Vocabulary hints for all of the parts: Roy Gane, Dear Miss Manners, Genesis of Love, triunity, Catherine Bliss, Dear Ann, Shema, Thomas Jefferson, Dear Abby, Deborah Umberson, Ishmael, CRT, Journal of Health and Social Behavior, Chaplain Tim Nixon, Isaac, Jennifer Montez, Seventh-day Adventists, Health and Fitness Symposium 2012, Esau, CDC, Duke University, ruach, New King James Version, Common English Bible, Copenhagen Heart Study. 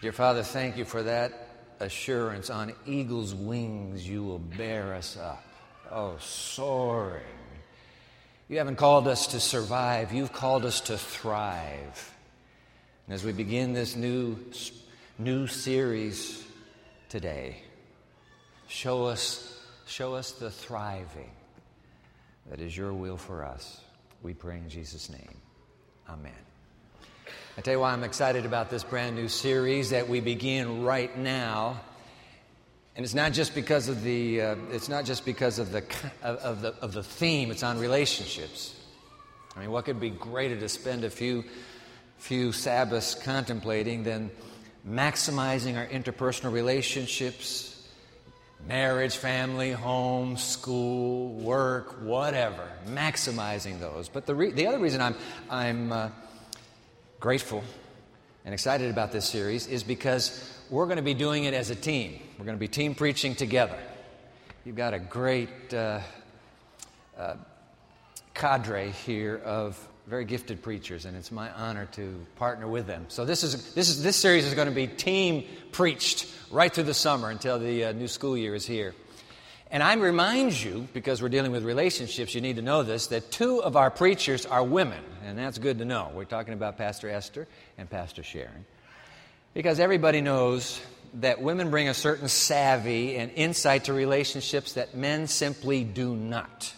Dear Father, thank you for that assurance. On eagle's wings you will bear us up. Oh, soaring. You haven't called us to survive. You've called us to thrive. And as we begin this new series today, show us the thriving that is your will for us. We pray in Jesus' name. Amen. I tell you why I'm excited about this brand new series that we begin right now, and it's not just because of the it's not just because of the theme. It's on relationships. I mean, what could be greater to spend a few Sabbaths contemplating than maximizing our interpersonal relationships? Marriage, family, home, school, work, whatever. Maximizing those. But the other reason I'm grateful and excited about this series is because we're going to be doing it as a team. We're going to be team preaching together. You've got a great cadre here of very gifted preachers, and it's my honor to partner with them. So this series is going to be team preached right through the summer until the new school year is here. And I remind you, because we're dealing with relationships, you need to know this, that two of our preachers are women, and that's good to know. We're talking about Pastor Esther and Pastor Sharon, because everybody knows that women bring a certain savvy and insight to relationships that men simply do not.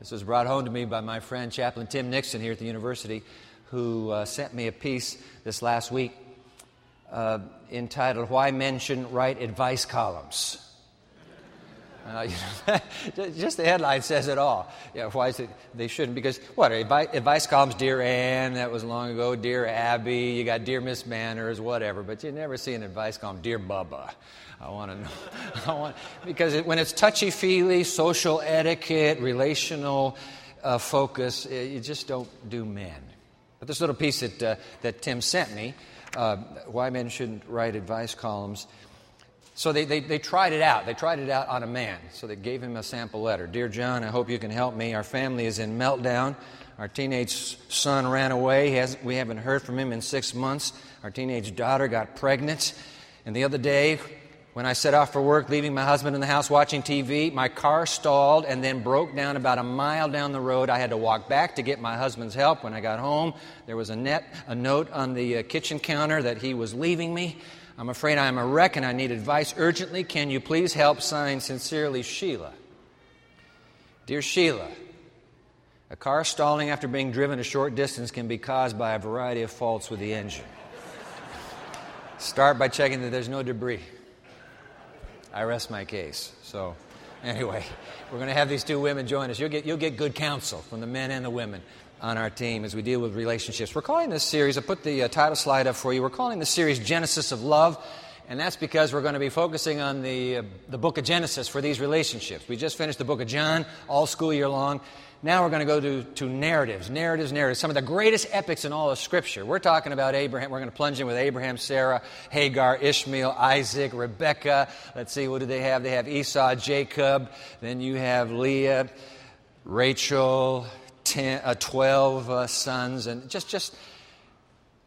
This was brought home to me by my friend Chaplain Tim Nixon here at the university, who sent me a piece this last week entitled, "Why Men Shouldn't Write Advice Columns." Just the headline says it all. Yeah, why is it they shouldn't? Because what, advice columns, Dear Ann, that was long ago, Dear Abby, you got Dear Miss Manners, whatever, but you never see an advice column, Dear Bubba. I want to know. Because when it's touchy-feely, social etiquette, relational focus, you just don't do men. But this little piece that Tim sent me, why men shouldn't write advice columns. So they tried it out. They tried it out on a man. So they gave him a sample letter. "Dear John, I hope you can help me. Our family is in meltdown. Our teenage son ran away. We haven't heard from him in 6 months. Our teenage daughter got pregnant. And the other day, when I set off for work, leaving my husband in the house watching TV, my car stalled and then broke down about a mile down the road. I had to walk back to get my husband's help. When I got home, there was a note on the kitchen counter that he was leaving me. I'm afraid I'm a wreck and I need advice urgently. Can you please help? Signed, sincerely, Sheila." Dear Sheila, a car stalling after being driven a short distance can be caused by a variety of faults with the engine. Start by checking that there's no debris. I rest my case. So anyway, we're going to have these two women join us. You'll get good counsel from the men and the women on our team as we deal with relationships. We're calling this series, I put the title slide up for you, we're calling this series Genesis of Love, and that's because we're going to be focusing on the book of Genesis for these relationships. We just finished the book of John all school year long. Now we're going to go to narratives, some of the greatest epics in all of Scripture. We're talking about Abraham. We're going to plunge in with Abraham, Sarah, Hagar, Ishmael, Isaac, Rebecca. Let's see, what do they have? They have Esau, Jacob. Then you have Leah, Rachel, 12 sons. And just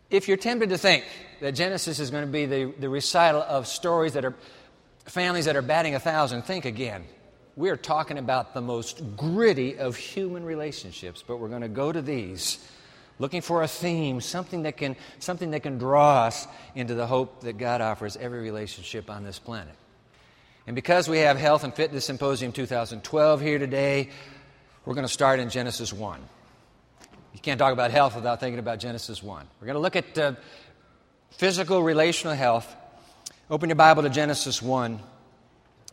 if you're tempted to think that Genesis is going to be the recital of stories that are families that are batting 1,000, think again. We're talking about the most gritty of human relationships, but we're going to go to these looking for a theme, something that can draw us into the hope that God offers every relationship on this planet. And because we have Health and Fitness Symposium 2012 here today, we're going to start in Genesis 1. You can't talk about health without thinking about Genesis 1. We're going to look at physical, relational health. Open your Bible to Genesis 1.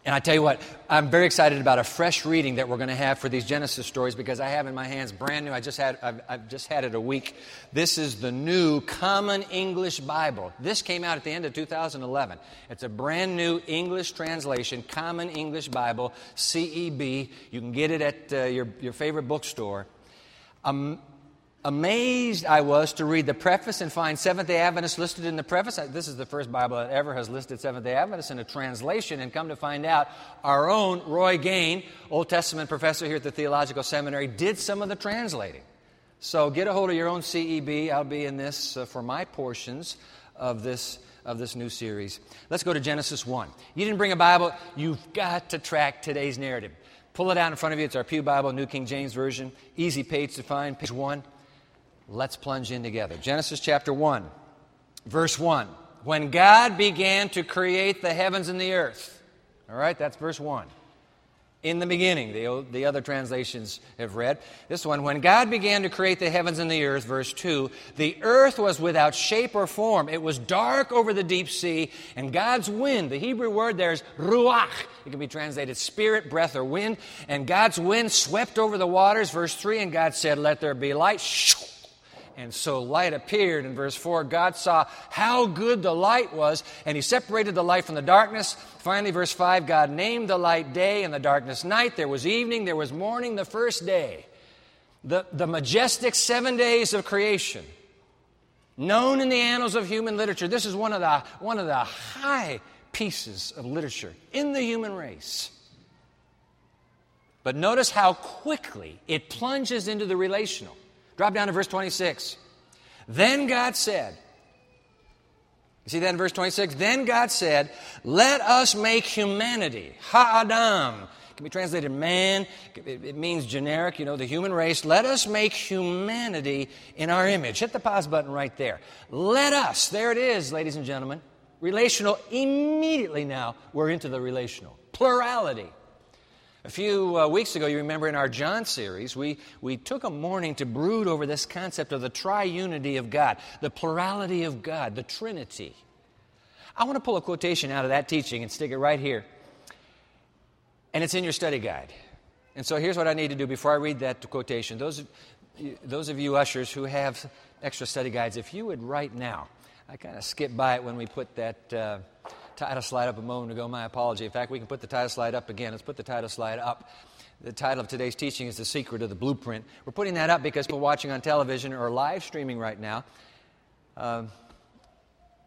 And I tell you what, I'm very excited about a fresh reading that we're going to have for these Genesis stories because I have in my hands brand new. I've just had it a week. This is the new Common English Bible. This came out at the end of 2011. It's a brand new English translation, Common English Bible, CEB. You can get it at your favorite bookstore. Amazed I was to read the preface and find Seventh-day Adventists listed in the preface. This is the first Bible that ever has listed Seventh-day Adventists in a translation, and come to find out, our own Roy Gane, Old Testament professor here at the Theological Seminary, did some of the translating. So get a hold of your own CEB. I'll be in this for my portions of this new series. Let's go to Genesis 1. You didn't bring a Bible, you've got to track today's narrative. Pull it out in front of you. It's our Pew Bible, New King James Version. Easy page to find, page 1. Let's plunge in together. Genesis chapter 1, verse 1. When God began to create the heavens and the earth. All right, that's verse 1. In the beginning, the other translations have read. This one, when God began to create the heavens and the earth, verse 2, the earth was without shape or form. It was dark over the deep sea, and God's wind, the Hebrew word there is ruach. It can be translated spirit, breath, or wind. And God's wind swept over the waters, verse 3, and God said, let there be light. And so light appeared. In verse 4, God saw how good the light was, and he separated the light from the darkness. Finally, verse 5, God named the light day and the darkness night. There was evening, there was morning, the first day. The majestic 7 days of creation, known in the annals of human literature. This is one of the high pieces of literature in the human race. But notice how quickly it plunges into the relational. Drop down to verse 26. Then God said, you see that in verse 26? Then God said, let us make humanity, ha-adam. It can be translated man. It means generic, the human race. Let us make humanity in our image. Hit the pause button right there. Let us. There it is, ladies and gentlemen. Relational. Immediately now, we're into the relational. Plurality. A few weeks ago, you remember in our John series, we took a morning to brood over this concept of the triunity of God, the plurality of God, the Trinity. I want to pull a quotation out of that teaching and stick it right here. And it's in your study guide. And so here's what I need to do before I read that quotation. Those of you ushers who have extra study guides, if you would right now, I kind of skipped by it when we put that title slide up a moment ago. My apology. In fact, we can put the title slide up again. Let's put the title slide up. The title of today's teaching is The Secret of the Blueprint. We're putting that up because people watching on television or live streaming right now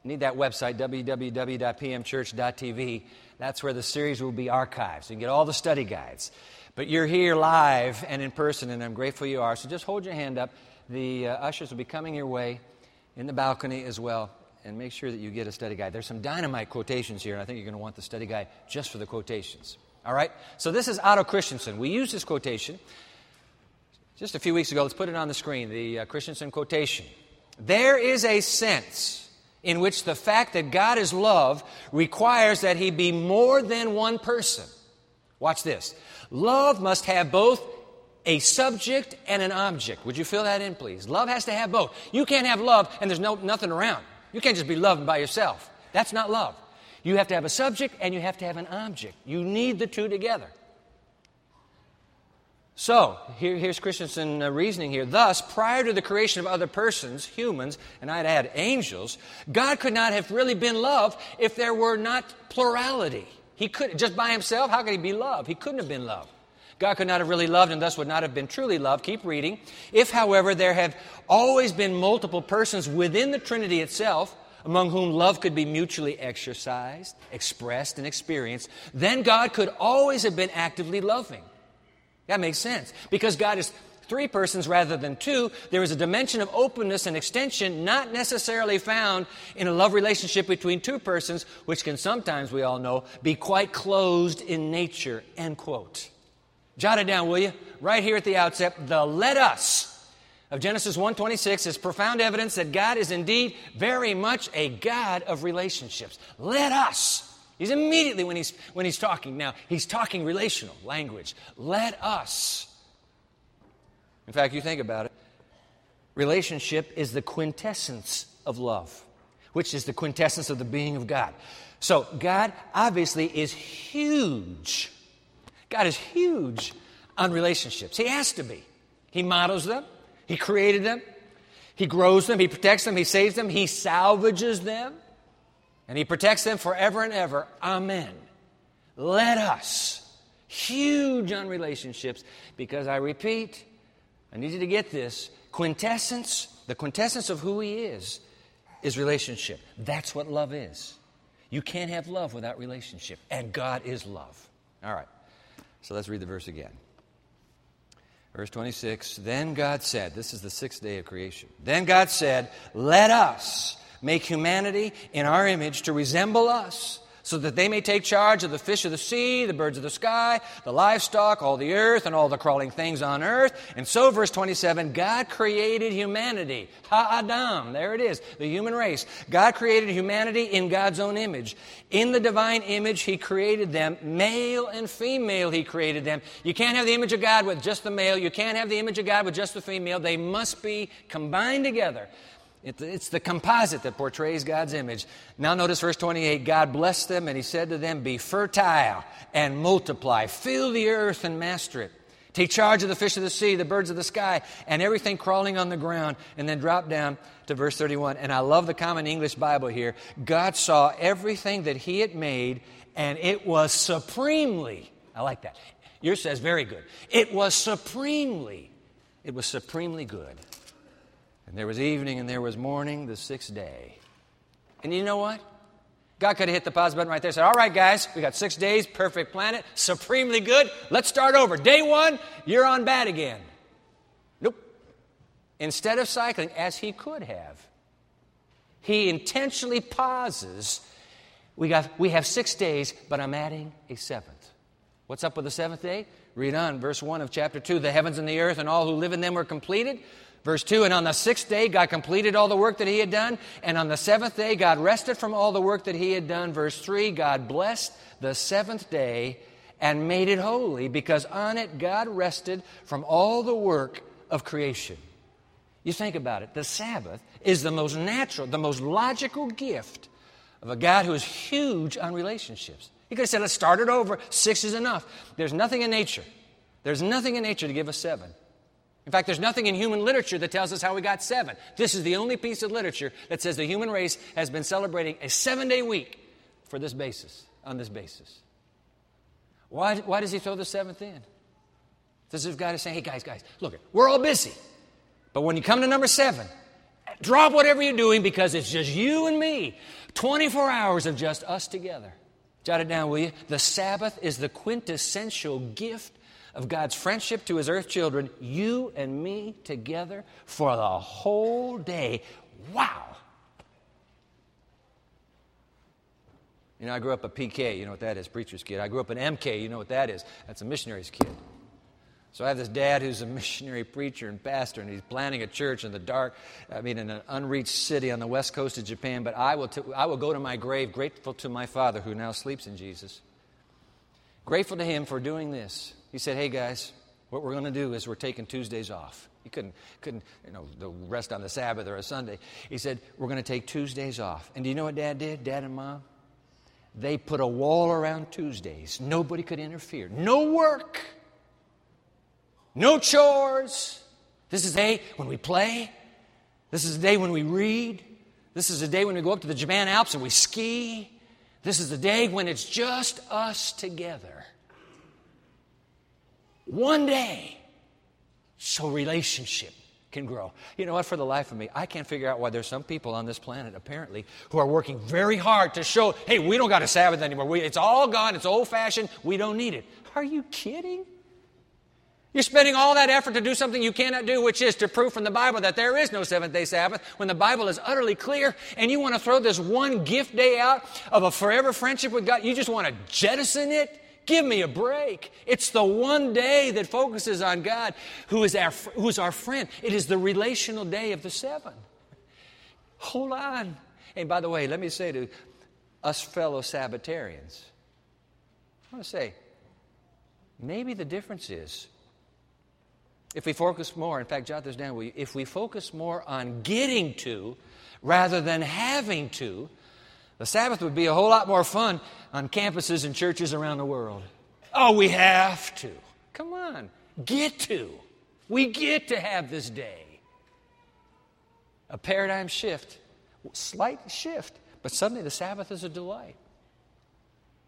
need that website, www.pmchurch.tv. That's where the series will be archived. So you can get all the study guides. But you're here live and in person, and I'm grateful you are. So just hold your hand up. The ushers will be coming your way in the balcony as well. And make sure that you get a study guide. There's some dynamite quotations here, and I think you're going to want the study guide just for the quotations. All right? So this is Otto Christensen. We used this quotation just a few weeks ago. Let's put it on the screen, the Christensen quotation. There is a sense in which the fact that God is love requires that he be more than one person. Watch this. Love must have both a subject and an object. Would you fill that in, please? Love has to have both. You can't have love and there's nothing around. You can't just be loving by yourself. That's not love. You have to have a subject and you have to have an object. You need the two together. So, here's Christensen reasoning here. Thus, prior to the creation of other persons, humans, and I'd add angels, God could not have really been love if there were not plurality. He couldn't, just by himself, how could he be love? He couldn't have been love. God could not have really loved and thus would not have been truly loved. Keep reading. If, however, there have always been multiple persons within the Trinity itself, among whom love could be mutually exercised, expressed, and experienced, then God could always have been actively loving. That makes sense. Because God is three persons rather than two, there is a dimension of openness and extension not necessarily found in a love relationship between two persons, which can sometimes, we all know, be quite closed in nature, end quote. Jot it down, will you? Right here at the outset, the let us of Genesis 1:26 is profound evidence that God is indeed very much a God of relationships. Let us. He's immediately, when he's talking now, he's talking relational language. Let us. In fact, you think about it. Relationship is the quintessence of love, which is the quintessence of the being of God. So God obviously is huge. God is huge on relationships. He has to be. He models them. He created them. He grows them. He protects them. He saves them. He salvages them. And he protects them forever and ever. Amen. Let us. Huge on relationships. Because I repeat, I need you to get this. Quintessence, the quintessence of who he is relationship. That's what love is. You can't have love without relationship. And God is love. All right. So let's read the verse again. Verse 26, then God said, this is the sixth day of creation. Then God said, let us make humanity in our image to resemble us, so that they may take charge of the fish of the sea, the birds of the sky, the livestock, all the earth, and all the crawling things on earth. And so, verse 27, God created humanity. Ha-Adam, there it is, the human race. God created humanity in God's own image. In the divine image, He created them. Male and female, He created them. You can't have the image of God with just the male. You can't have the image of God with just the female. They must be combined together. It's the composite that portrays God's image. Now notice verse 28, God blessed them and He said to them, be fertile and multiply, fill the earth and master it. Take charge of the fish of the sea, the birds of the sky, and everything crawling on the ground. And then drop down to verse 31, and I love the Common English Bible here. God saw everything that He had made, and it was supremely, I like that. Yours says very good. It was supremely good. And there was evening and there was morning, the sixth day. And you know what? God could have hit the pause button right there and said, all right, guys, we got 6 days, perfect planet, supremely good. Let's start over. Day one, you're on bad again. Nope. Instead of cycling, as He could have, He intentionally pauses. We have 6 days, but I'm adding a seventh. What's up with the seventh day? Read on, verse 1 of chapter 2. The heavens and the earth and all who live in them were completed. Verse 2, and on the sixth day, God completed all the work that He had done. And on the seventh day, God rested from all the work that He had done. Verse 3, God blessed the seventh day and made it holy, because on it God rested from all the work of creation. You think about it. The Sabbath is the most natural, the most logical gift of a God who is huge on relationships. He could have said, let's start it over. 6 is enough. There's nothing in nature. There's nothing in nature to give us 7. In fact, there's nothing in human literature that tells us how we got 7. This is the only piece of literature that says the human race has been celebrating a 7-day week for this basis, on this basis. Why does He throw the 7th in? This is God is saying, hey, guys, look, we're all busy. But when you come to number 7, drop whatever you're doing, because it's just you and me. 24 hours of just us together. Jot it down, will you? The Sabbath is the quintessential gift of God's friendship to His earth children, you and me together for the whole day. Wow! You know, I grew up a PK, you know what that is, preacher's kid. I grew up an MK, you know what that is. That's a missionary's kid. So I have this dad who's a missionary preacher and pastor, and he's planning a church in the dark, in an unreached city on the west coast of Japan. But I will go to my grave grateful to my father, who now sleeps in Jesus. Grateful to him for doing this. He said, hey, guys, what we're going to do is we're taking Tuesdays off. You couldn't rest on the Sabbath or a Sunday. He said, we're going to take Tuesdays off. And do you know what Dad did, Dad and Mom? They put a wall around Tuesdays. Nobody could interfere. No work. No chores. This is the day when we play. This is the day when we read. This is the day when we go up to the Japan Alps and we ski. This is the day when it's just us together. One day, so relationship can grow. You know what? For the life of me, I can't figure out why there's some people on this planet, apparently, who are working very hard to show, hey, we don't got a Sabbath anymore. It's all gone. It's old-fashioned. We don't need it. Are you kidding? You're spending all that effort to do something you cannot do, which is to prove from the Bible that there is no seventh-day Sabbath, when the Bible is utterly clear, and you want to throw this one gift day out of a forever friendship with God. You just want to jettison it? Give me a break. It's the one day that focuses on God, who is our friend. It is the relational day of the 7. Hold on. And by the way, let me say to us fellow Sabbatarians, I want to say, maybe the difference is, if we focus more, in fact, jot this down, if we focus more on getting to rather than having to, the Sabbath would be a whole lot more fun on campuses and churches around the world. Oh, we have to. Come on. Get to. We get to have this day. A paradigm shift. Slight shift. But suddenly the Sabbath is a delight.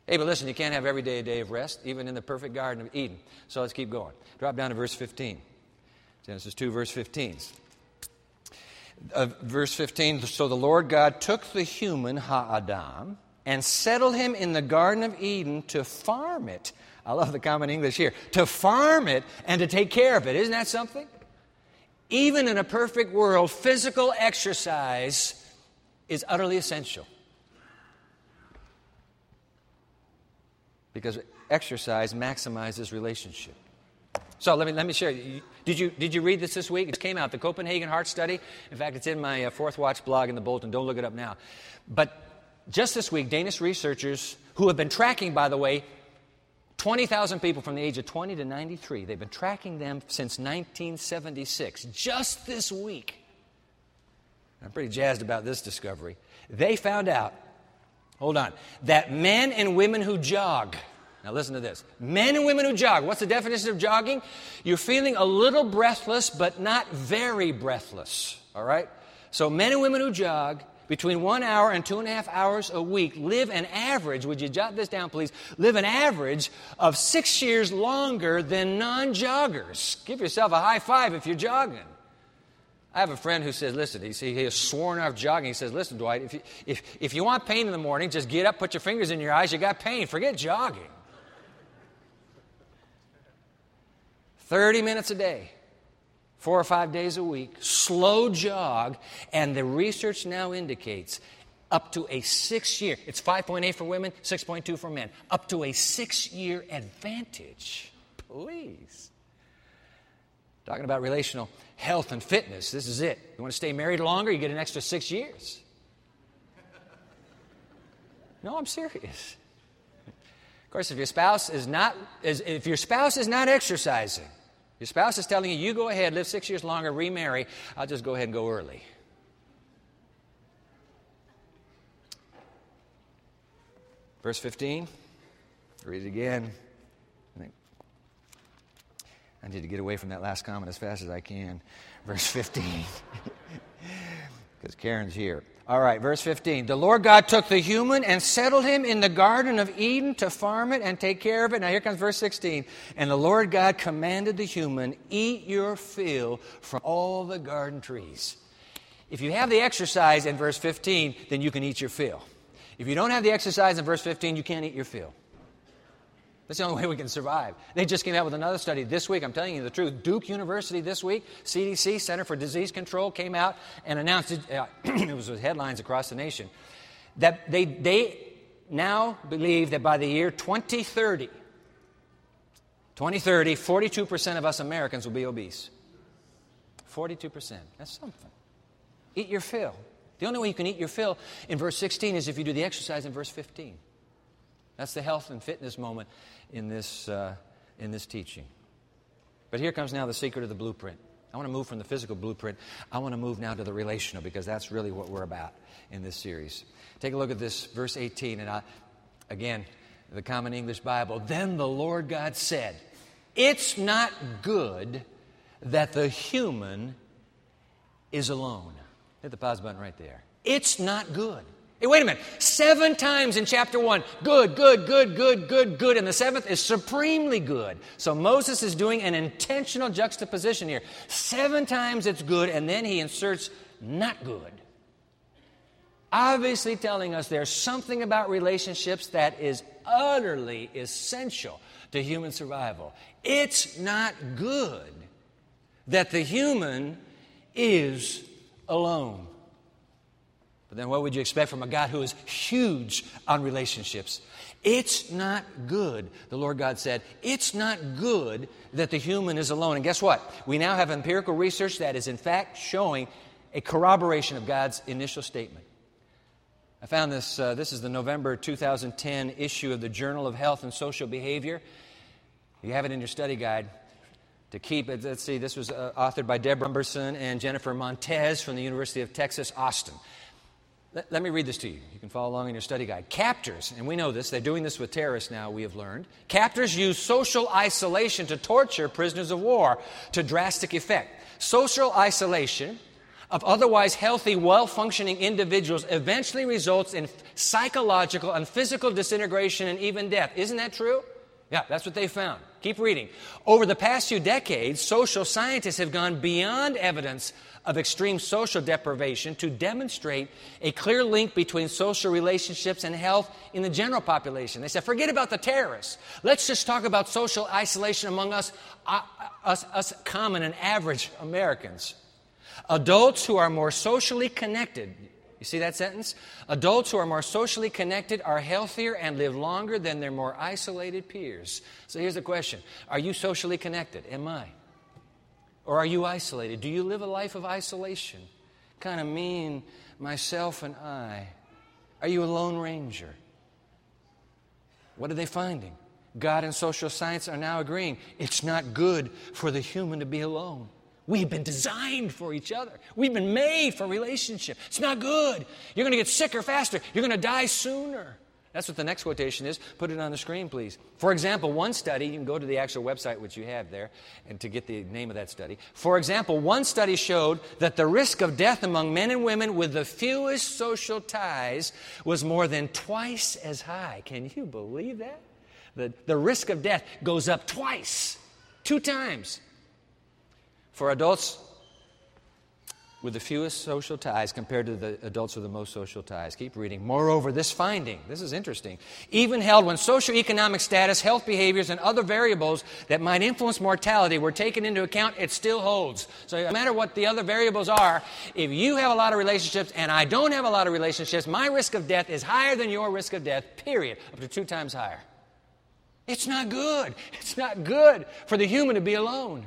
Hey, but listen, you can't have every day a day of rest, even in the perfect Garden of Eden. So let's keep going. Drop down to verse 15. Genesis 2, verse 15. Verse 15, so the Lord God took the human, Ha-Adam, and settled him in the Garden of Eden to farm it. I love the Common English here. To farm it and to take care of it. Isn't that something? Even in a perfect world, physical exercise is utterly essential. Because exercise maximizes relationship. So let me share. Did you read this week? It came out, the Copenhagen Heart Study. In fact, it's in my Fourth Watch blog in the bulletin. Don't look it up now. But just this week, Danish researchers, who have been tracking, by the way, 20,000 people from the age of 20 to 93. They've been tracking them since 1976. Just this week. I'm pretty jazzed about this discovery. They found out, hold on, that men and women who jog, now listen to this, men and women who jog, what's the definition of jogging? You're feeling a little breathless, but not very breathless, all right? So men and women who jog between 1 hour and 2.5 hours a week live an average, would you jot this down please, live an average of 6 years longer than non-joggers. Give yourself a high five if you're jogging. I have a friend who says, listen, he has sworn off jogging. He says, listen, Dwight, if you want pain in the morning, just get up, put your fingers in your eyes, you got pain. Forget jogging. 30 minutes a day, 4 or 5 days a week, slow jog, and the research now indicates up to a 6-year, it's 5.8 for women, 6.2 for men, up to a 6-year advantage. Please. Talking about relational health and fitness, this is it. You want to stay married longer, you get an extra 6 years. No, I'm serious. Of course, if your spouse is not exercising, your spouse is telling you, you go ahead, live 6 years longer, remarry, I'll just go ahead and go early. Verse 15, read it again. I need to get away from that last comment as fast as I can. Verse 15. Because Karen's here. All right, verse 15. The Lord God took the human and settled him in the Garden of Eden to farm it and take care of it. Now here comes verse 16. And the Lord God commanded the human, eat your fill from all the garden trees. If you have the exercise in verse 15, then you can eat your fill. If you don't have the exercise in verse 15, you can't eat your fill. That's the only way we can survive. They just came out with another study this week. I'm telling you the truth. Duke University this week, CDC, Center for Disease Control, came out and announced, it was with headlines across the nation, that they now believe that by the year 2030, 42% of us Americans will be obese. 42%. That's something. Eat your fill. The only way you can eat your fill in verse 16 is if you do the exercise in verse 15. That's the health and fitness moment in this teaching. But here comes now the secret of the blueprint. I want to move from the physical blueprint. I want to move now to the relational, because that's really what we're about in this series. Take a look at this, verse 18. And again, the Common English Bible. Then the Lord God said, it's not good that the human is alone. Hit the pause button right there. It's not good. Hey, wait a minute. 7 times in chapter 1, good, good, good, good, good, good. And the 7th is supremely good. So Moses is doing an intentional juxtaposition here. 7 times it's good, and then he inserts not good. Obviously telling us there's something about relationships that is utterly essential to human survival. It's not good that the human is alone. Then what would you expect from a God who is huge on relationships? It's not good, the Lord God said, it's not good that the human is alone. And guess what? We now have empirical research that is in fact showing a corroboration of God's initial statement. I found this, this is the November 2010 issue of the Journal of Health and Social Behavior. You have it in your study guide to keep it. Let's see, this was authored by Deborah Umberson and Jennifer Montez from the University of Texas, Austin. Let me read this to you. You can follow along in your study guide. Captors, and we know this, they're doing this with terrorists now, we have learned. Captors use social isolation to torture prisoners of war to drastic effect. Social isolation of otherwise healthy, well-functioning individuals eventually results in psychological and physical disintegration and even death. Isn't that true? Yeah, that's what they found. Keep reading. Over the past few decades, social scientists have gone beyond evidence of extreme social deprivation to demonstrate a clear link between social relationships and health in the general population. They said, forget about the terrorists. Let's just talk about social isolation among us common and average Americans. Adults who are more socially connected, You see that sentence? Adults who are more socially connected are healthier and live longer than their more isolated peers. So here's the question. Are you socially connected? Am I? Or are you isolated? Do you live a life of isolation? Kind of mean, myself and I. Are you a lone ranger? What are they finding? God and social science are now agreeing it's not good for the human to be alone. We've been designed for each other. We've been made for relationship. It's not good. You're going to get sicker faster. You're going to die sooner. That's what the next quotation is. Put it on the screen, please. For example, one study, you can go to the actual website, which you have there, and to get the name of that study. For example, one study showed that the risk of death among men and women with the fewest social ties was more than twice as high. Can you believe that? The risk of death goes up twice, 2 times. For adults with the fewest social ties compared to the adults with the most social ties. Keep reading. Moreover, this finding, this is interesting, even held when socioeconomic status, health behaviors, and other variables that might influence mortality were taken into account, it still holds. So no matter what the other variables are, if you have a lot of relationships and I don't have a lot of relationships, my risk of death is higher than your risk of death, period, up to 2 times higher. It's not good. It's not good for the human to be alone.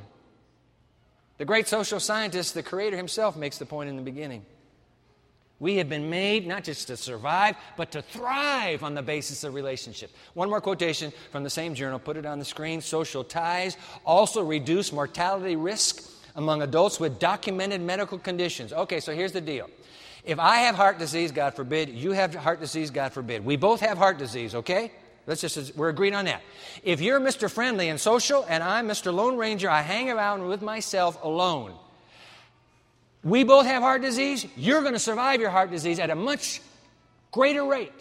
The great social scientist, the Creator himself, makes the point in the beginning. We have been made not just to survive, but to thrive on the basis of relationship. One more quotation from the same journal. Put it on the screen. Social ties also reduce mortality risk among adults with documented medical conditions. Okay, so here's the deal. If I have heart disease, God forbid, you have heart disease, God forbid. We both have heart disease, okay? We're agreed on that. If you're Mr. Friendly and social and I'm Mr. Lone Ranger, I hang around with myself alone. We both have heart disease. You're going to survive your heart disease at a much greater rate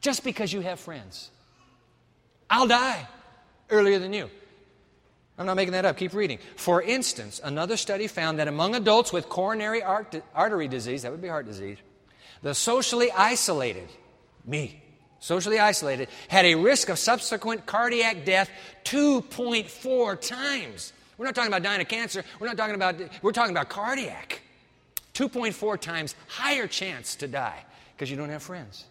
just because you have friends. I'll die earlier than you. I'm not making that up. Keep reading. For instance, another study found that among adults with coronary artery disease, that would be heart disease, the socially isolated, me, socially isolated, had a risk of subsequent cardiac death 2.4 times. We're not talking about dying of cancer. We're talking about cardiac. 2.4 times higher chance to die because you don't have friends.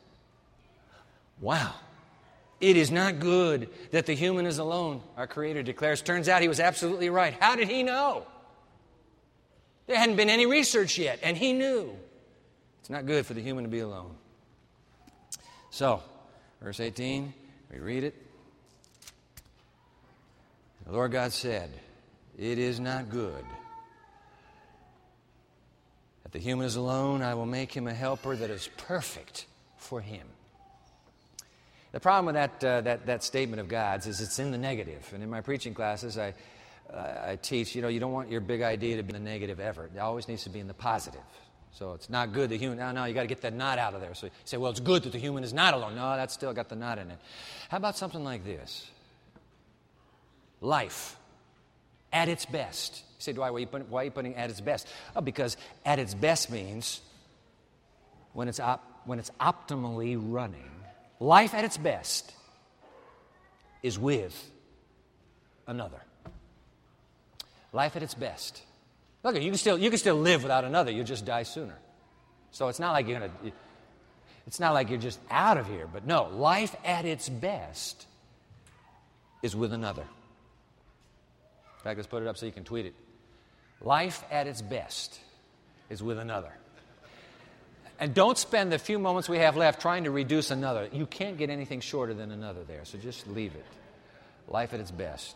Wow. It is not good that the human is alone, our Creator declares. Turns out he was absolutely right. How did he know? There hadn't been any research yet, and he knew. It's not good for the human to be alone. So, verse 18, we read it. The Lord God said, it is not good that the human is alone. I will make him a helper that is perfect for him. The problem with that statement of God's is it's in the negative. And in my preaching classes, I teach, you don't want your big idea to be in the negative ever. It always needs to be in the positive. So it's not good the human... No, you got to get that not out of there. So you say, well, it's good that the human is not alone. No, that's still got the not in it. How about something like this? Life at its best. You say, Dwight, why are you putting at its best? Oh, because at its best means when it's optimally running. Life at its best is with another. Life at its best. Look, you can still live without another. You'll just die sooner. So it's not like you're just out of here. But no, life at its best is with another. In fact, let's put it up so you can tweet it. Life at its best is with another. And don't spend the few moments we have left trying to reduce another. You can't get anything shorter than another there, so just leave it. Life at its best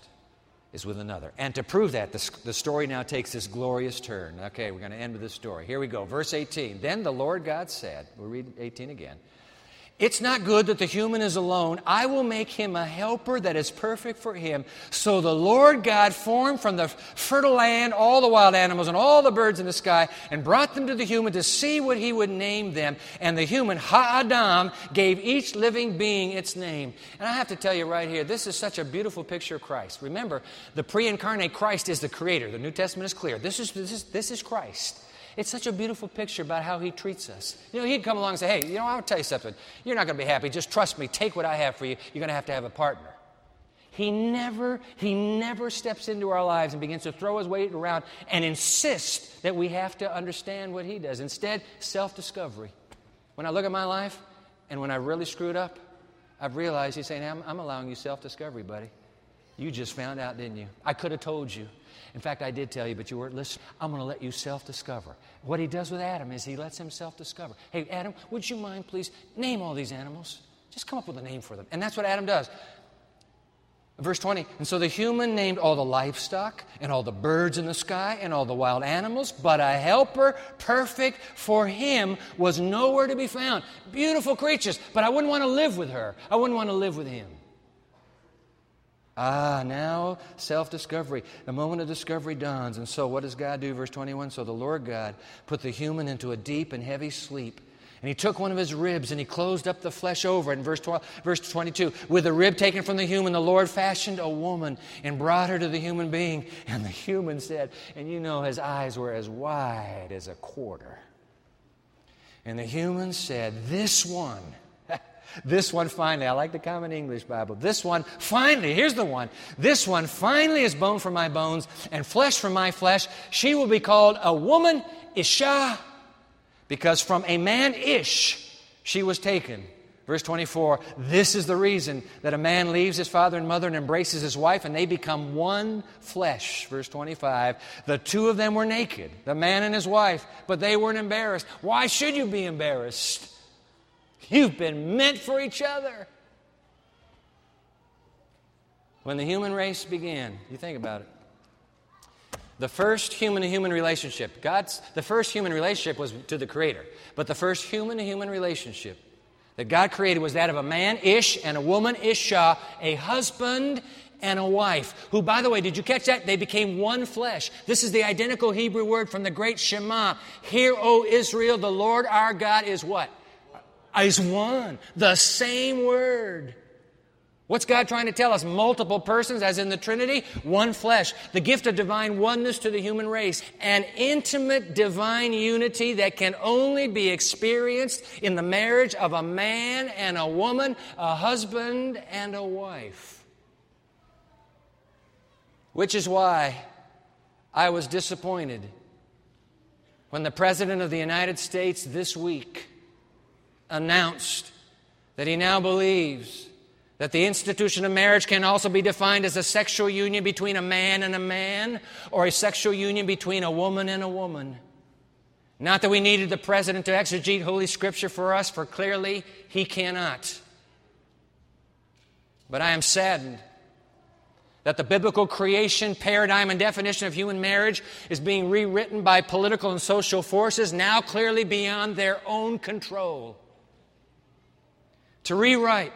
is with another. And to prove that, the story now takes this glorious turn. Okay, we're going to end with this story. Here we go. Verse 18. Then the Lord God said, we'll read 18 again, it's not good that the human is alone. I will make him a helper that is perfect for him. So the Lord God formed from the fertile land all the wild animals and all the birds in the sky and brought them to the human to see what he would name them. And the human, Ha-Adam, gave each living being its name. And I have to tell you right here, this is such a beautiful picture of Christ. Remember, the pre-incarnate Christ is the Creator. The New Testament is clear. This is Christ. It's such a beautiful picture about how he treats us. He'd come along and say, hey, I'll tell you something. You're not going to be happy. Just trust me. Take what I have for you. You're going to have a partner. He never steps into our lives and begins to throw his weight around and insist that we have to understand what he does. Instead, self-discovery. When I look at my life and when I really screwed up, I've realized he's saying, I'm allowing you self-discovery, buddy. You just found out, didn't you? I could have told you. In fact, I did tell you, but you weren't listening. I'm going to let you self-discover. What he does with Adam is he lets him self-discover. Hey, Adam, would you mind, please, name all these animals? Just come up with a name for them. And that's what Adam does. Verse 20, and so the human named all the livestock and all the birds in the sky and all the wild animals, but a helper perfect for him was nowhere to be found. Beautiful creatures, but I wouldn't want to live with her. I wouldn't want to live with him. Ah, now self-discovery. The moment of discovery dawns. And so what does God do? Verse 21, so the Lord God put the human into a deep and heavy sleep. And he took one of his ribs and he closed up the flesh over. In verse 22, with the rib taken from the human, the Lord fashioned a woman and brought her to the human being. And the human said, and you know his eyes were as wide as a quarter. And the human said, this one finally, I like the Common English Bible. This one finally, here's the one. This one finally is bone from my bones and flesh from my flesh. She will be called a woman, Isha. Because from a man, Ish, she was taken. Verse 24, this is the reason that a man leaves his father and mother and embraces his wife, and they become one flesh. Verse 25, the two of them were naked, the man and his wife, but they weren't embarrassed. Why should you be embarrassed? You've been meant for each other. When the human race began, you think about it. The first human-to-human relationship. The first human relationship was to the Creator. But the first human-to-human relationship that God created was that of a man, Ish, and a woman, Isha, a husband and a wife. Who, by the way, did you catch that? They became one flesh. This is the identical Hebrew word from the great Shema. Hear, O Israel, the Lord our God is what? Is one. The same word. What's God trying to tell us? Multiple persons, as in the Trinity, one flesh. The gift of divine oneness to the human race. An intimate divine unity that can only be experienced in the marriage of a man and a woman, a husband and a wife. Which is why I was disappointed when the President of the United States this week announced that he now believes that the institution of marriage can also be defined as a sexual union between a man and a man, or a sexual union between a woman and a woman. Not that we needed the president to exegete Holy Scripture for us, for clearly he cannot. But I am saddened that the biblical creation, paradigm, and definition of human marriage is being rewritten by political and social forces now clearly beyond their own control. To rewrite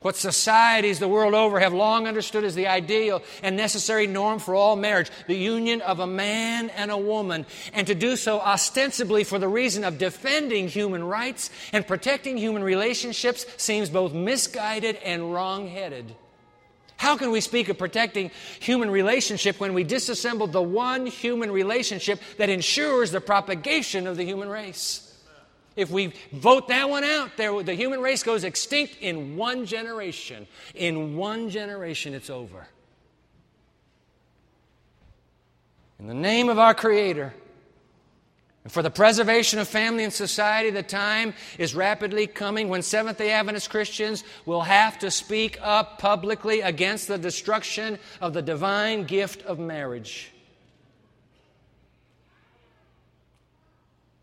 what societies the world over have long understood as the ideal and necessary norm for all marriage, the union of a man and a woman, and to do so ostensibly for the reason of defending human rights and protecting human relationships seems both misguided and wrong-headed. How can we speak of protecting human relationship when we disassemble the one human relationship that ensures the propagation of the human race? If we vote that one out, the human race goes extinct in one generation. In one generation, it's over. In the name of our Creator, and for the preservation of family and society, the time is rapidly coming when Seventh-day Adventist Christians will have to speak up publicly against the destruction of the divine gift of marriage.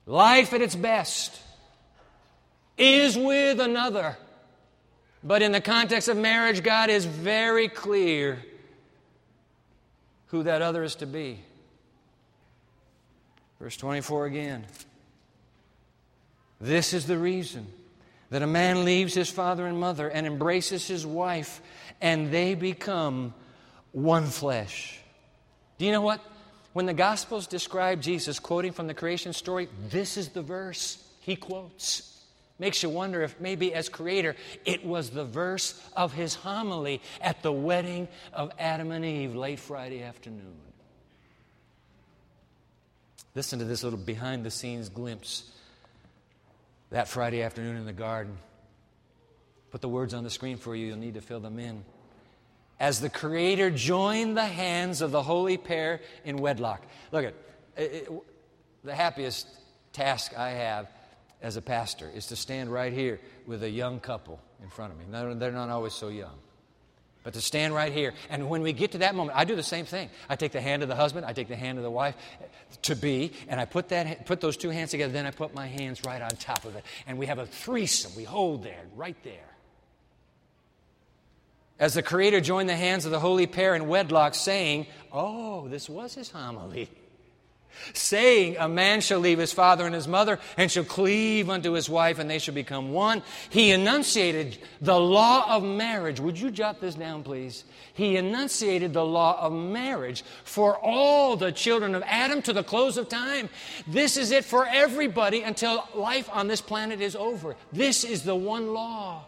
Life at its best is with another. But in the context of marriage, God is very clear who that other is to be. Verse 24 again. This is the reason that a man leaves his father and mother and embraces his wife, and they become one flesh. Do you know what? When the Gospels describe Jesus quoting from the creation story, this is the verse he quotes. Makes you wonder if maybe as Creator, it was the verse of his homily at the wedding of Adam and Eve late Friday afternoon. Listen to this little behind-the-scenes glimpse that Friday afternoon in the garden. Put the words on the screen for you. You'll need to fill them in. as the Creator joined the hands of the holy pair in wedlock. Look at the happiest task I have as a pastor is to stand right here with a young couple in front of me. No, they're not always so young. But to stand right here, and when we get to that moment, I do the same thing. I take the hand of the husband, I take the hand of the wife to be, and I put those two hands together, then I put my hands right on top of it. And we have a threesome. We hold there, right there. As the Creator joined the hands of the holy pair in wedlock, saying, oh, this was his homily, saying, a man shall leave his father and his mother and shall cleave unto his wife, and they shall become one. He enunciated the law of marriage. Would you jot this down, please? He enunciated the law of marriage for all the children of Adam to the close of time. This is it for everybody until life on this planet is over. This is the one law.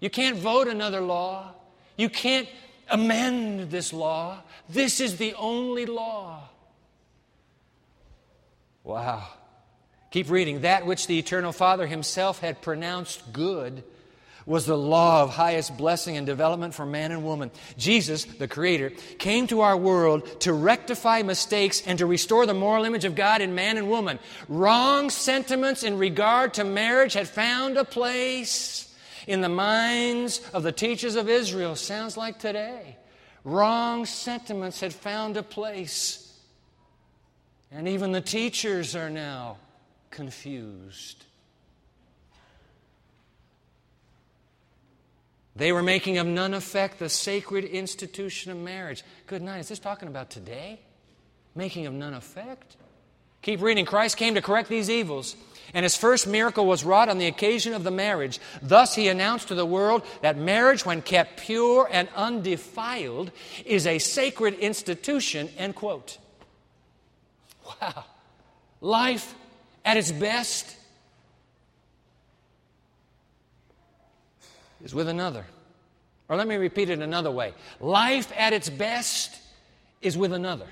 You can't vote another law. You can't amend this law. This is the only law. Wow. Keep reading. That which the eternal Father himself had pronounced good was the law of highest blessing and development for man and woman. Jesus, the Creator, came to our world to rectify mistakes and to restore the moral image of God in man and woman. Wrong sentiments in regard to marriage had found a place in the minds of the teachers of Israel. Sounds like today. Wrong sentiments had found a place. And even the teachers are now confused. They were making of none effect the sacred institution of marriage. Good night. Is this talking about today? Making of none effect? Keep reading. Christ came to correct these evils, and his first miracle was wrought on the occasion of the marriage. Thus he announced to the world that marriage, when kept pure and undefiled, is a sacred institution, end quote. Wow. Life at its best is with another. Or let me repeat it another way. Life at its best is with another. I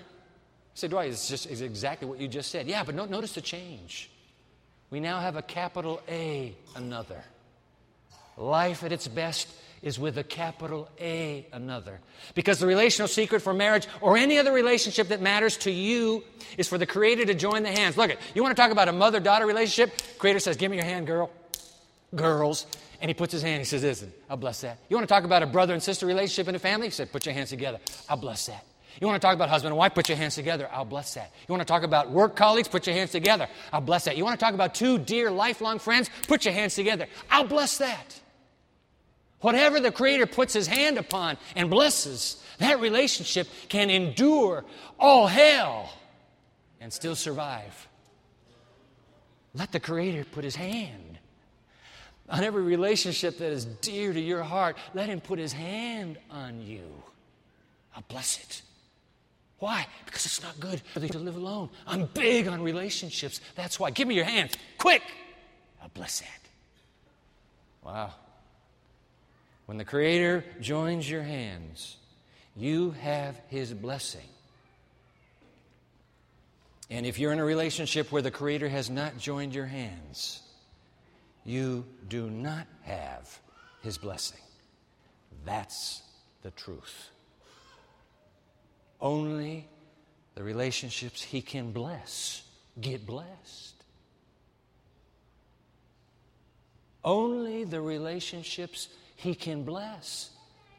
said, Dwight, it's exactly what you just said. Yeah, but notice the change. We now have a capital A, another. Life at its best is with a capital A, another. Because the relational secret for marriage or any other relationship that matters to you is for the Creator to join the hands. Look, you want to talk about a mother-daughter relationship? Creator says, give me your hand, girl. Girls. And he puts his hand. He says, listen, I'll bless that. You want to talk about a brother and sister relationship in a family? He said, put your hands together. I'll bless that. You want to talk about husband and wife? Put your hands together. I'll bless that. You want to talk about work colleagues? Put your hands together. I'll bless that. You want to talk about two dear lifelong friends? Put your hands together. I'll bless that. Whatever the Creator puts his hand upon and blesses, that relationship can endure all hell and still survive. Let the Creator put his hand on every relationship that is dear to your heart. Let him put his hand on you. I'll bless it. Why? Because it's not good for you to live alone. I'm big on relationships. That's why. Give me your hands. Quick. I'll bless that. Wow. When the Creator joins your hands, you have his blessing. And if you're in a relationship where the Creator has not joined your hands, you do not have his blessing. That's the truth. Only the relationships he can bless get blessed. Only the relationships he can bless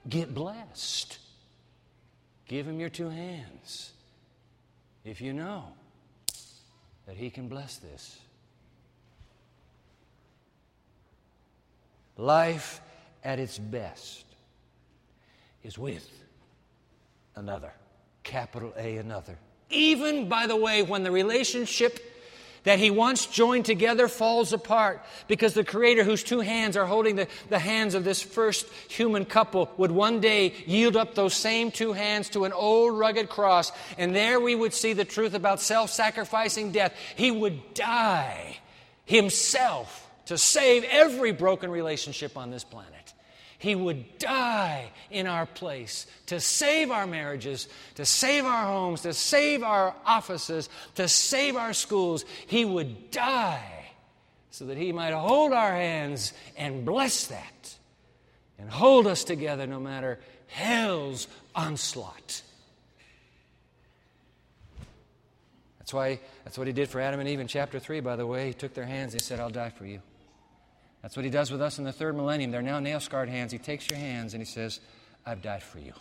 get blessed. Give him your two hands if you know that he can bless this. Life at its best is with another. Capital A, another. Even, by the way, when the relationship that he once joined together falls apart, because the Creator, whose two hands are holding the hands of this first human couple, would one day yield up those same two hands to an old rugged cross, and there we would see the truth about self-sacrificing death. He would die himself to save every broken relationship on this planet. He would die in our place to save our marriages, to save our homes, to save our offices, to save our schools. He would die so that he might hold our hands and bless that and hold us together no matter hell's onslaught. That's what he did for Adam and Eve in chapter 3, by the way. He took their hands and he said, I'll die for you. That's what he does with us in the third millennium. They're now nail-scarred hands. He takes your hands and he says, I've died for you.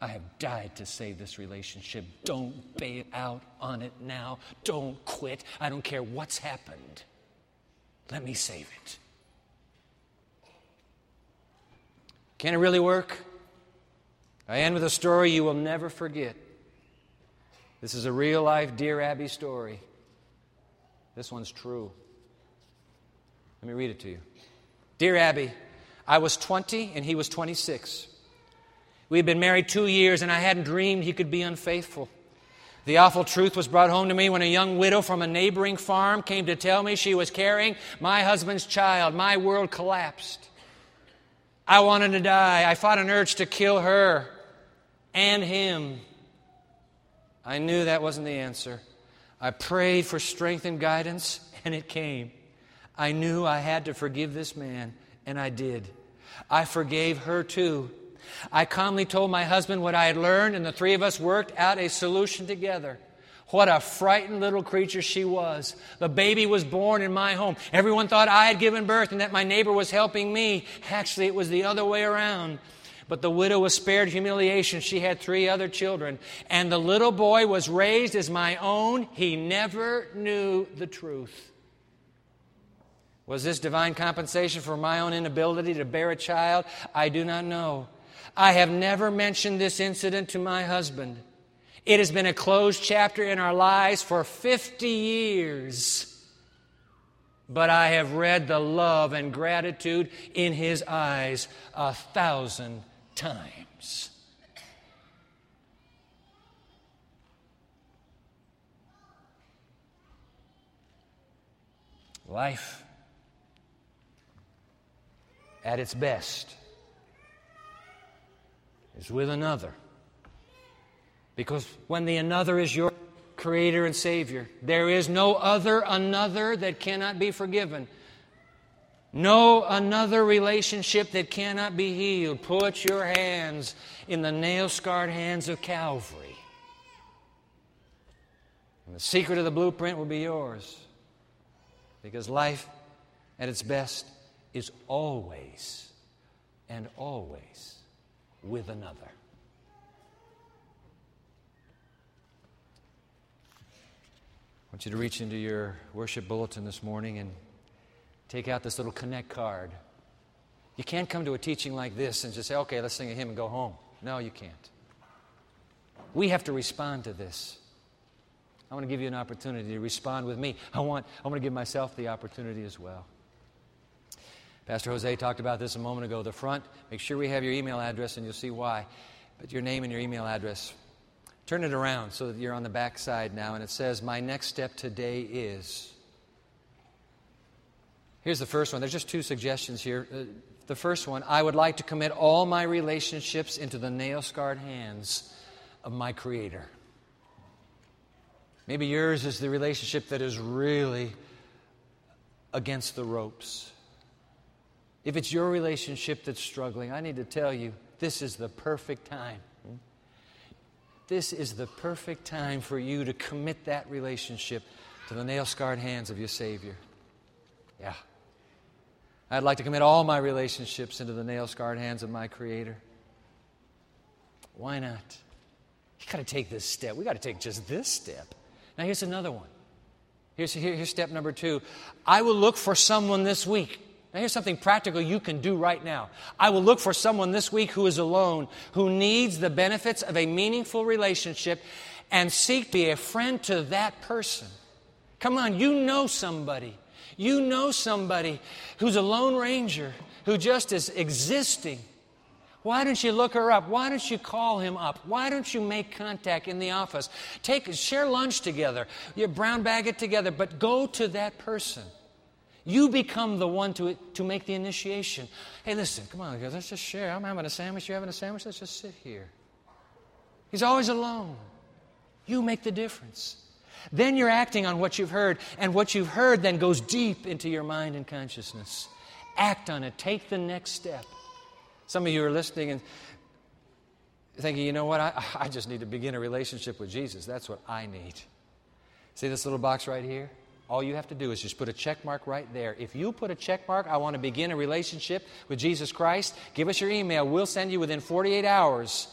I have died to save this relationship. Don't bail out on it now. Don't quit. I don't care what's happened. Let me save it. Can it really work? I end with a story you will never forget. This is a real-life Dear Abby story. This one's true. Let me read it to you. Dear Abby, I was 20 and he was 26. We had been married 2 years, and I hadn't dreamed he could be unfaithful. The awful truth was brought home to me when a young widow from a neighboring farm came to tell me she was carrying my husband's child. My world collapsed. I wanted to die. I fought an urge to kill her and him. I knew that wasn't the answer. I prayed for strength and guidance, and it came. I knew I had to forgive this man, and I did. I forgave her too. I calmly told my husband what I had learned, and the three of us worked out a solution together. What a frightened little creature she was. The baby was born in my home. Everyone thought I had given birth and that my neighbor was helping me. Actually, it was the other way around. But the widow was spared humiliation. She had 3 other children. And the little boy was raised as my own. He never knew the truth. Was this divine compensation for my own inability to bear a child? I do not know. I have never mentioned this incident to my husband. It has been a closed chapter in our lives for 50 years. But I have read the love and gratitude in his eyes 1,000 times. Life at its best is with another. Because when the another is your Creator and Savior, there is no other another that cannot be forgiven. No another relationship that cannot be healed. Put your hands in the nail-scarred hands of Calvary. And the secret of the blueprint will be yours. Because life at its best is always and always with another. I want you to reach into your worship bulletin this morning and take out this little connect card. You can't come to a teaching like this and just say, okay, let's sing a hymn and go home. No, you can't. We have to respond to this. I want to give you an opportunity to respond with me. I want to give myself the opportunity as well. Pastor Jose talked about this a moment ago. The front, make sure we have your email address and you'll see why. But your name and your email address. Turn it around so that you're on the back side now, and it says, my next step today is. Here's the first one. There's just 2 suggestions here. The first one, I would like to commit all my relationships into the nail-scarred hands of my Creator. Maybe yours is the relationship that is really against the ropes. If it's your relationship that's struggling, I need to tell you, this is the perfect time. This is the perfect time for you to commit that relationship to the nail-scarred hands of your Savior. Yeah. I'd like to commit all my relationships into the nail-scarred hands of my Creator. Why not? You've got to take this step. We've got to take just this step. Now, here's another one. Here's step number 2. I will look for someone this week. Now, here's something practical you can do right now. I will look for someone this week who is alone, who needs the benefits of a meaningful relationship, and seek to be a friend to that person. Come on, you know somebody. You know somebody who's a lone ranger, who just is existing. Why don't you look her up? Why don't you call him up? Why don't you make contact in the office? Share lunch together. You brown bag it together, but go to that person. You become the one to make the initiation. Hey, listen, come on, guys, let's just share. I'm having a sandwich. You're having a sandwich? Let's just sit here. He's always alone. You make the difference. Then you're acting on what you've heard, and what you've heard then goes deep into your mind and consciousness. Act on it. Take the next step. Some of you are listening, and thinking, you know what, I just need to begin a relationship with Jesus. That's what I need. See this little box right here? All you have to do is just put a check mark right there. If you put a check mark, I want to begin a relationship with Jesus Christ, give us your email. We'll send you within 48 hours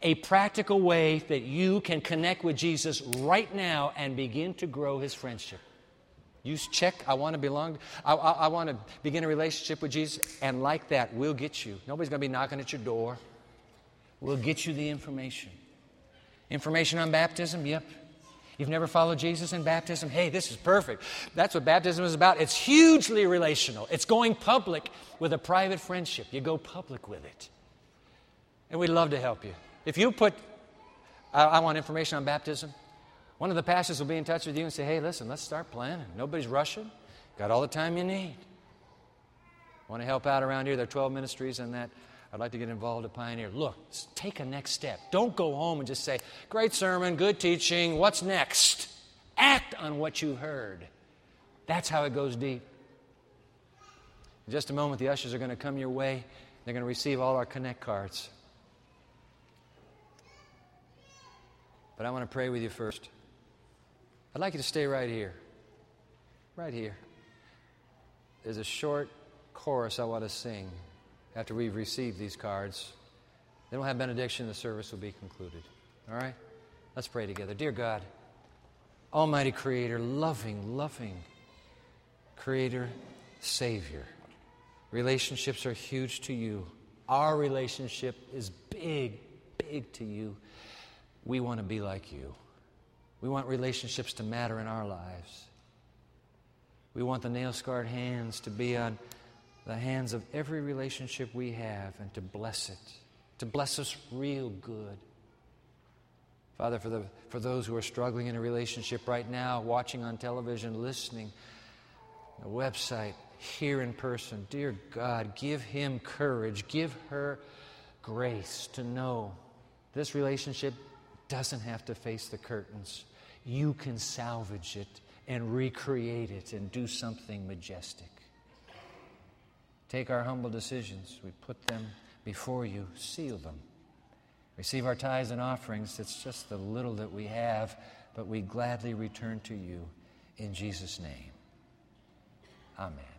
a practical way that you can connect with Jesus right now and begin to grow his friendship. You check, I want to belong, I want to begin a relationship with Jesus, and like that, we'll get you. Nobody's going to be knocking at your door. We'll get you the information. Information on baptism? Yep. You've never followed Jesus in baptism? Hey, this is perfect. That's what baptism is about. It's hugely relational. It's going public with a private friendship. You go public with it. And we'd love to help you. If you put, I want information on baptism, one of the pastors will be in touch with you and say, hey, listen, let's start planning. Nobody's rushing. Got all the time you need. Want to help out around here? There are 12 ministries in that. I'd like to get involved at Pioneer. Look, take a next step. Don't go home and just say, great sermon, good teaching, what's next? Act on what you heard. That's how it goes deep. In just a moment, the ushers are going to come your way. They're going to receive all our Connect cards. But I want to pray with you first. I'd like you to stay right here. Right here. There's a short chorus I want to sing. After we've received these cards, then we'll have benediction, the service will be concluded. All right? Let's pray together. Dear God, Almighty Creator, loving Creator, Savior, relationships are huge to you. Our relationship is big to you. We want to be like you. We want relationships to matter in our lives. We want the nail-scarred hands to be on the hands of every relationship we have and to bless it, to bless us real good. Father, for those who are struggling in a relationship right now, watching on television, listening, the website, here in person, dear God, give him courage, give her grace to know this relationship doesn't have to face the curtains. You can salvage it and recreate it and do something majestic. Take our humble decisions. We put them before you. Seal them. Receive our tithes and offerings. It's just the little that we have, but we gladly return to you in Jesus' name. Amen.